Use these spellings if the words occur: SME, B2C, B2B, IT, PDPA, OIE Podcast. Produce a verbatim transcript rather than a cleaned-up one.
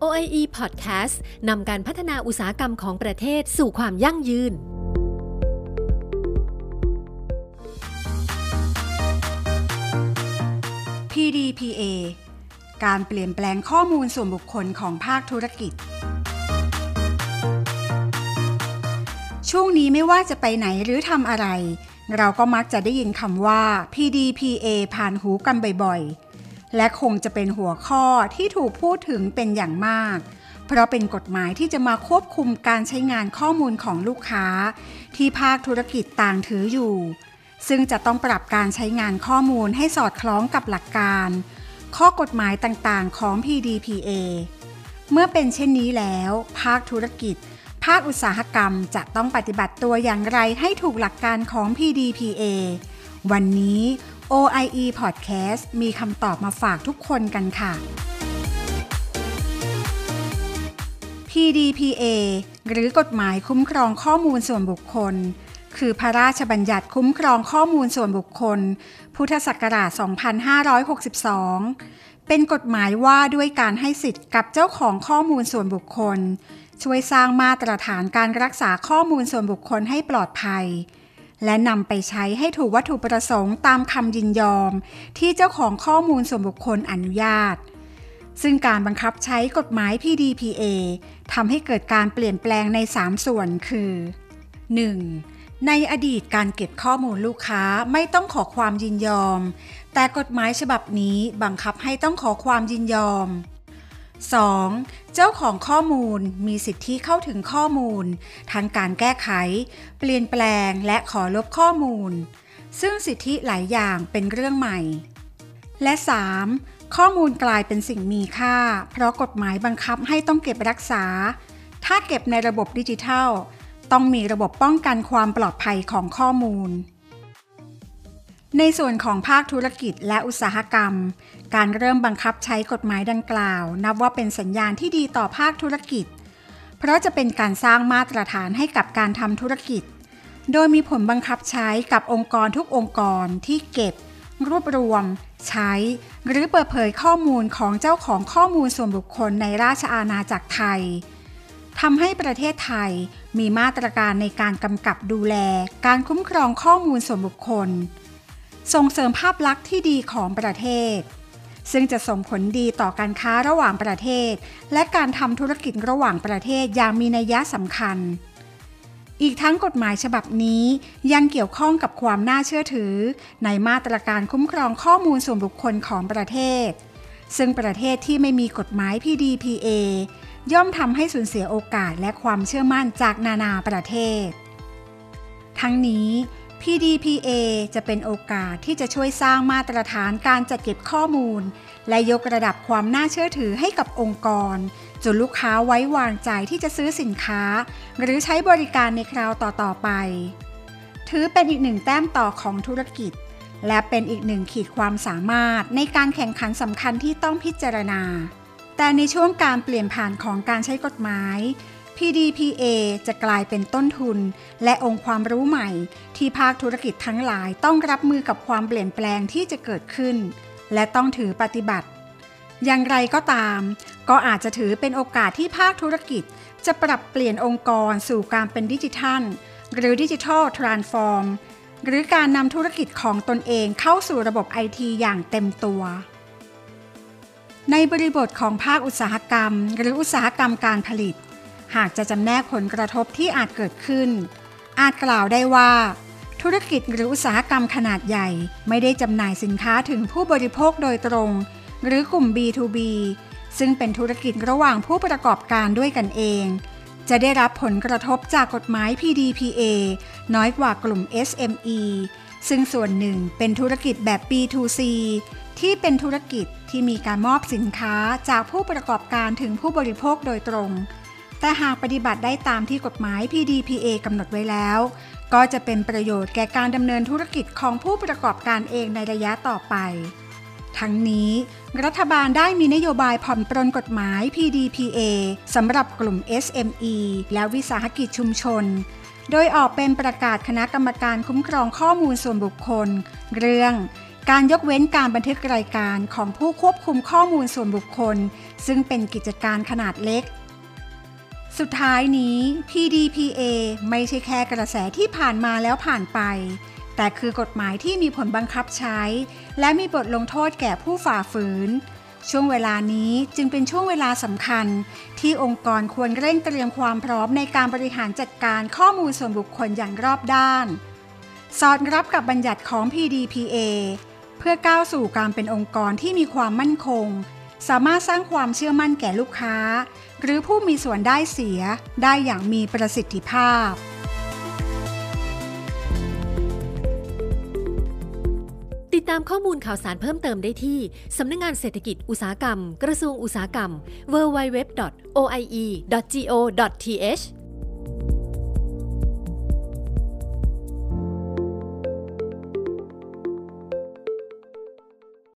โอ ไอ อี Podcast นำการพัฒนาอุตสาหกรรมของประเทศสู่ความยั่งยืนพี ดี พี เอ การเปลี่ยนแปลงข้อมูลส่วนบุคคลของภาคธุรกิจช่วงนี้ไม่ว่าจะไปไหนหรือทำอะไร เราก็มักจะได้ยินคำว่า พี ดี พี เอ ผ่านหูกันบ่อยๆ และคงจะเป็นหัวข้อที่ถูกพูดถึงเป็นอย่างมาก เพราะเป็นกฎหมายที่จะมาควบคุมการใช้งานข้อมูลของลูกค้าที่ภาคธุรกิจต่างถืออยู่ซึ่งจะต้องปรับการใช้งานข้อมูลให้สอดคล้องกับหลักการข้อกฎหมายต่างๆของ พี ดี พี เอ เมื่อเป็นเช่นนี้แล้วภาคธุรกิจภาคอุตสาหกรรมจะต้องปฏิบัติตัวอย่างไรให้ถูกหลักการของ พี ดี พี เอ วันนี้ โอ ไอ อี Podcast มีคำตอบมาฝากทุกคนกันค่ะ พี ดี พี เอ หรือกฎหมายคุ้มครองข้อมูลส่วนบุคคลคือพระราชบัญญัติคุ้มครองข้อมูลส่วนบุคคลพุทธศักราช สองพันห้าร้อยหกสิบสอง เป็นกฎหมายว่าด้วยการให้สิทธิ์กับเจ้าของข้อมูลส่วนบุคคลช่วยสร้างมาตรฐานการรักษาข้อมูลส่วนบุคคลให้ปลอดภัยและนำไปใช้ให้ถูกวัตถุประสงค์ตามคำยินยอมที่เจ้าของข้อมูลส่วนบุคคลอนุญาตซึ่งการบังคับใช้กฎหมาย พี ดี พี เอ ทำให้เกิดการเปลี่ยนแปลงในสามส่วนคือ หนึ่งในอดีตการเก็บข้อมูลลูกค้าไม่ต้องขอความยินยอมแต่กฎหมายฉบับนี้บังคับให้ต้องขอความยินยอม สอง. เจ้าของข้อมูลมีสิทธิเข้าถึงข้อมูลทั้งการแก้ไขเปลี่ยนแปลงและขอลบข้อมูลซึ่งสิทธิหลายอย่างเป็นเรื่องใหม่และ สาม. ข้อมูลกลายเป็นสิ่งมีค่าเพราะกฎหมายบังคับให้ต้องเก็บรักษาถ้าเก็บในระบบดิจิทัลต้องมีระบบป้องกันความปลอดภัยของข้อมูลในส่วนของภาคธุรกิจและอุตสาหกรรมการเริ่มบังคับใช้กฎหมายดังกล่าวนับว่าเป็นสัญญาณที่ดีต่อภาคธุรกิจเพราะจะเป็นการสร้างมาตรฐานให้กับการทำธุรกิจโดยมีผลบังคับใช้กับองค์กรทุกองค์กรที่เก็บรวบรวมใช้หรือเปิดเผยข้อมูลของเจ้าของข้อมูลส่วนบุคคลในราชอาณาจักรไทยทำให้ประเทศไทยมีมาตรการในการกำกับดูแลการคุ้มครองข้อมูลส่วนบุคคลส่งเสริมภาพลักษณ์ที่ดีของประเทศซึ่งจะส่งผลดีต่อการค้าระหว่างประเทศและการทำธุรกิจระหว่างประเทศอย่างมีนัยสำคัญอีกทั้งกฎหมายฉบับนี้ยังเกี่ยวข้องกับความน่าเชื่อถือในมาตรการคุ้มครองข้อมูลส่วนบุคคลของประเทศซึ่งประเทศที่ไม่มีกฎหมาย พี ดี พี เอ ย่อมทำให้สูญเสียโอกาสและความเชื่อมั่นจากนานาประเทศทั้งนี้ พี ดี พี เอ จะเป็นโอกาสที่จะช่วยสร้างมาตรฐานการจัดเก็บข้อมูลและยกระดับความน่าเชื่อถือให้กับองค์กรจนลูกค้าไว้วางใจที่จะซื้อสินค้าหรือใช้บริการในคราวต่อๆไปถือเป็นอีกหนึ่งแต้มต่อของธุรกิจและเป็นอีกหนึ่งขีดความสามารถในการแข่งขันสำคัญที่ต้องพิจารณาแต่ในช่วงการเปลี่ยนผ่านของการใช้กฎหมาย พี ดี พี เอ จะกลายเป็นต้นทุนและองค์ความรู้ใหม่ที่ภาคธุรกิจทั้งหลายต้องรับมือกับความเปลี่ยนแปลงที่จะเกิดขึ้นและต้องถือปฏิบัติอย่างไรก็ตามก็อาจจะถือเป็นโอกาสที่ภาคธุรกิจจะปรับเปลี่ยนองค์กรสู่การเป็นดิจิทัลหรือดิจิทัลทรานส์ฟอร์มหรือการนำธุรกิจของตนเองเข้าสู่ระบบ ไอ ที อย่างเต็มตัวในบริบทของภาคอุตสาหกรรมหรืออุตสาหกรรมการผลิตหากจะจำแนกผลกระทบที่อาจเกิดขึ้นอาจกล่าวได้ว่าธุรกิจหรืออุตสาหกรรมขนาดใหญ่ไม่ได้จำหน่ายสินค้าถึงผู้บริโภคโดยตรงหรือกลุ่ม บี ทู บี ซึ่งเป็นธุรกิจระหว่างผู้ประกอบการด้วยกันเองจะได้รับผลกระทบจากกฎหมาย พี ดี พี เอ น้อยกว่ากลุ่ม เอส เอ็ม อี ซึ่งส่วนหนึ่งเป็นธุรกิจแบบ บี ทู ซี ที่เป็นธุรกิจที่มีการมอบสินค้าจากผู้ประกอบการถึงผู้บริโภคโดยตรงแต่หากปฏิบัติได้ตามที่กฎหมาย พี ดี พี เอ กำหนดไว้แล้วก็จะเป็นประโยชน์แก่การดำเนินธุรกิจของผู้ประกอบการเองในระยะต่อไปทั้งนี้รัฐบาลได้มีนโยบายผ่อนปรนกฎหมาย พี ดี พี เอ สำหรับกลุ่ม เอส เอ็ม อี และวิสาหกิจชุมชนโดยออกเป็นประกาศคณะกรรมการคุ้มครองข้อมูลส่วนบุคคลเรื่อง การยกเว้นการบันทึกรายการของผู้ควบคุมข้อมูลส่วนบุคคลซึ่งเป็นกิจการขนาดเล็กสุดท้ายนี้ พี ดี พี เอ ไม่ใช่แค่กระแสที่ผ่านมาแล้วผ่านไปแต่คือกฎหมายที่มีผลบังคับใช้และมีบทลงโทษแก่ผู้ฝ่าฝืนช่วงเวลานี้จึงเป็นช่วงเวลาสำคัญที่องค์กรควรเร่งเตรียมความพร้อมในการบริหารจัดการข้อมูลส่วนบุคคลอย่างรอบด้านสอดรับกับบัญญัติของ พี ดี พี เอ เพื่อก้าวสู่การเป็นองค์กรที่มีความมั่นคงสามารถสร้างความเชื่อมั่นแก่ลูกค้าหรือผู้มีส่วนได้เสียได้อย่างมีประสิทธิภาพติดตามข้อมูลข่าวสารเพิ่มเติมได้ที่สำนักงานเศรษฐกิจอุตสาหกรรมกระทรวงอุตสาหกรรม ดับเบิลยู ดับเบิลยู ดับเบิลยู ดอท โอ ไอ อี ดอท จี โอ ดอท ที เอช